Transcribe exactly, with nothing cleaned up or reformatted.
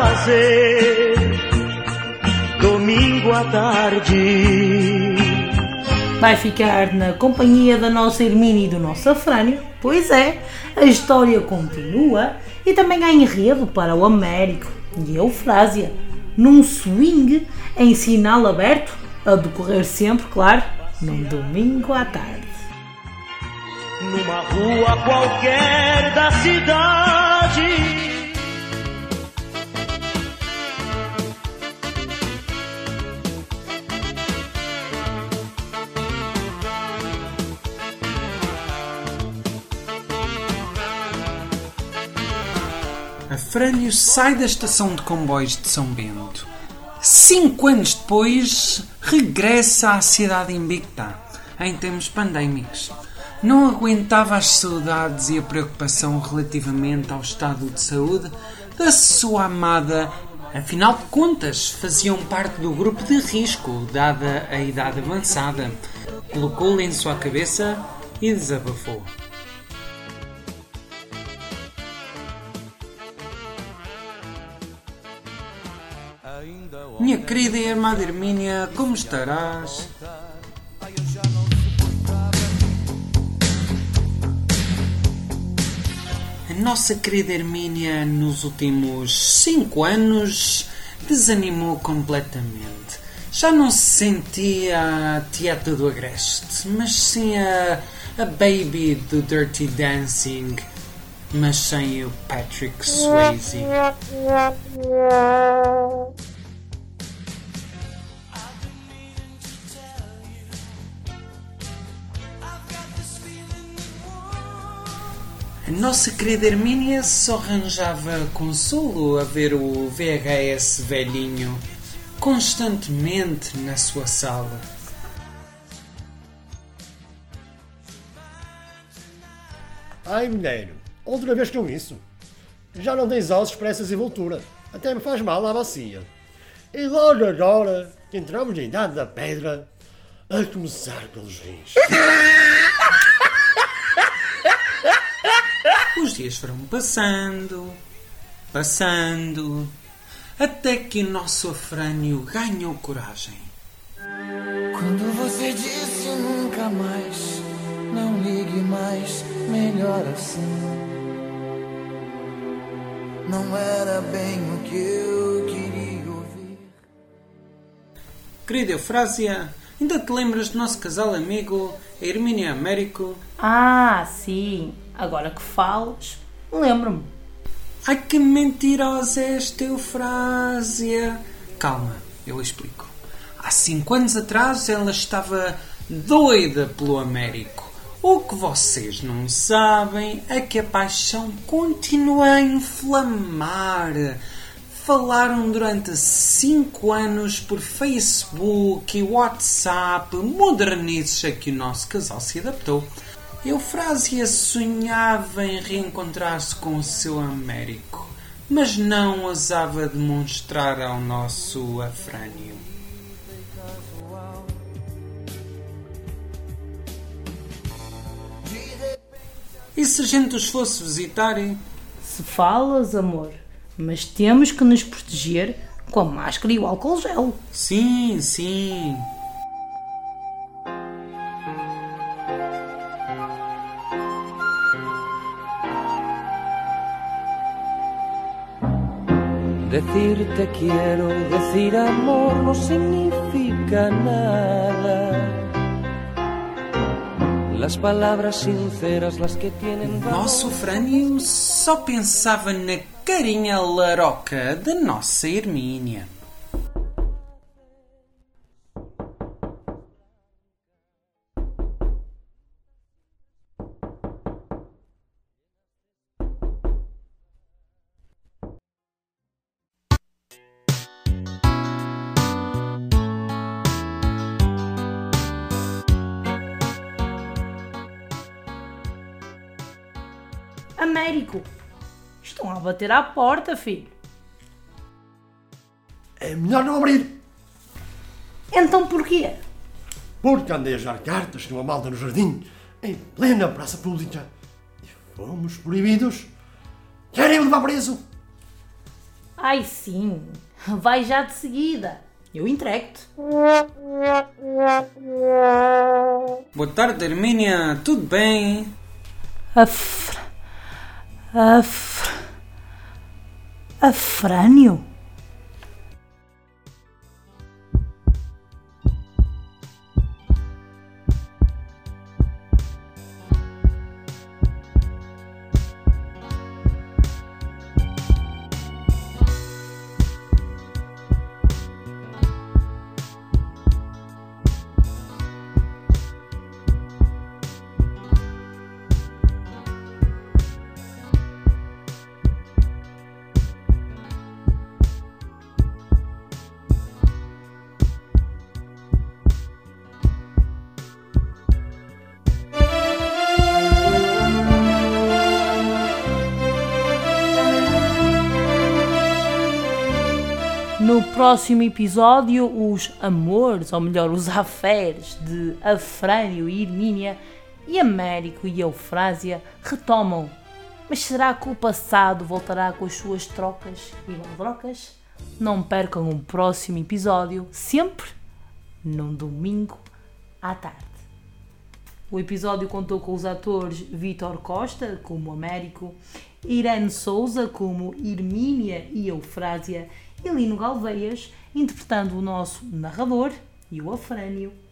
fazer domingo à tarde? Vai ficar na companhia da nossa Hermínia e do nosso Afrânio? Pois é, a história continua e também há enredo para o Américo e a Eufrásia, num swing em sinal aberto, a decorrer sempre, claro, num domingo à tarde. Numa rua qualquer da cidade. Afrânio sai da estação de comboios de São Bento. Cinco anos depois, regressa à cidade invicta, em termos pandémicos. Não aguentava as saudades e a preocupação relativamente ao estado de saúde da sua amada. Afinal de contas, faziam parte do grupo de risco, dada a idade avançada. Colocou-lhe em sua cabeça e desabafou. Minha querida irmã Hermínia, como estarás? A nossa querida Hermínia, nos últimos cinco anos, desanimou completamente. Já não se sentia a Teatro do Agreste, mas sim a, a Baby do Dirty Dancing, mas sem o Patrick Swayze. A nossa querida Hermínia só arranjava consolo a ver o V H S velhinho constantemente na sua sala. Ai, mineiro, outra vez com isso. Já não tens ossos para essa desenvoltura. Até me faz mal à bacia. E logo agora que entramos na idade da pedra, a começar pelos rins. Os dias foram passando, passando, até que o nosso Afrânio ganhou coragem. Quando você disse nunca mais, não ligue mais, melhor assim. Não era bem o que eu queria ouvir. Querida Eufrásia, ainda te lembras do nosso casal amigo, a Hermínia e Américo? Ah, sim. Agora que falas, lembro-me. Ai, que mentirosa é esta Eufrásia. Calma, eu explico. Há cinco anos atrás ela estava doida pelo Américo. O que vocês não sabem é que a paixão continua a inflamar. Falaram durante cinco anos por Facebook e WhatsApp, modernices a que o nosso casal se adaptou. Eufrásia sonhava em reencontrar-se com o seu Américo, mas não ousava demonstrar ao nosso Afrânio. E se a gente os fosse visitar? Se falas, amor, mas temos que nos proteger com a máscara e o álcool gel. Sim, sim. Decir te quiero, decir amor no significa nada. Las palabras sinceras, las que tienen valor. Nosso Afrânio só pensava na carinha laroca da nossa Hermínia. Américo, estão a bater à porta, filho. É melhor não abrir. Então porquê? Porque andei a jogar cartas numa malta no jardim, em plena praça pública. E fomos proibidos. Querem-me levar preso? Ai sim, vai já de seguida. Eu entrego-te. Boa tarde, Hermínia. Tudo bem? Af... Af... Afrânio? No próximo episódio, os amores, ou melhor, os affaires de Afrânio e Hermínia e Américo e Eufrásia retomam. Mas será que o passado voltará com as suas trocas e baldrocas? Não percam o próximo episódio, sempre num domingo à tarde. O episódio contou com os atores Vitor Costa, como Américo, Irene Souza, como Hermínia e Eufrásia, e Lino Galveias, interpretando o nosso narrador e o Afrânio.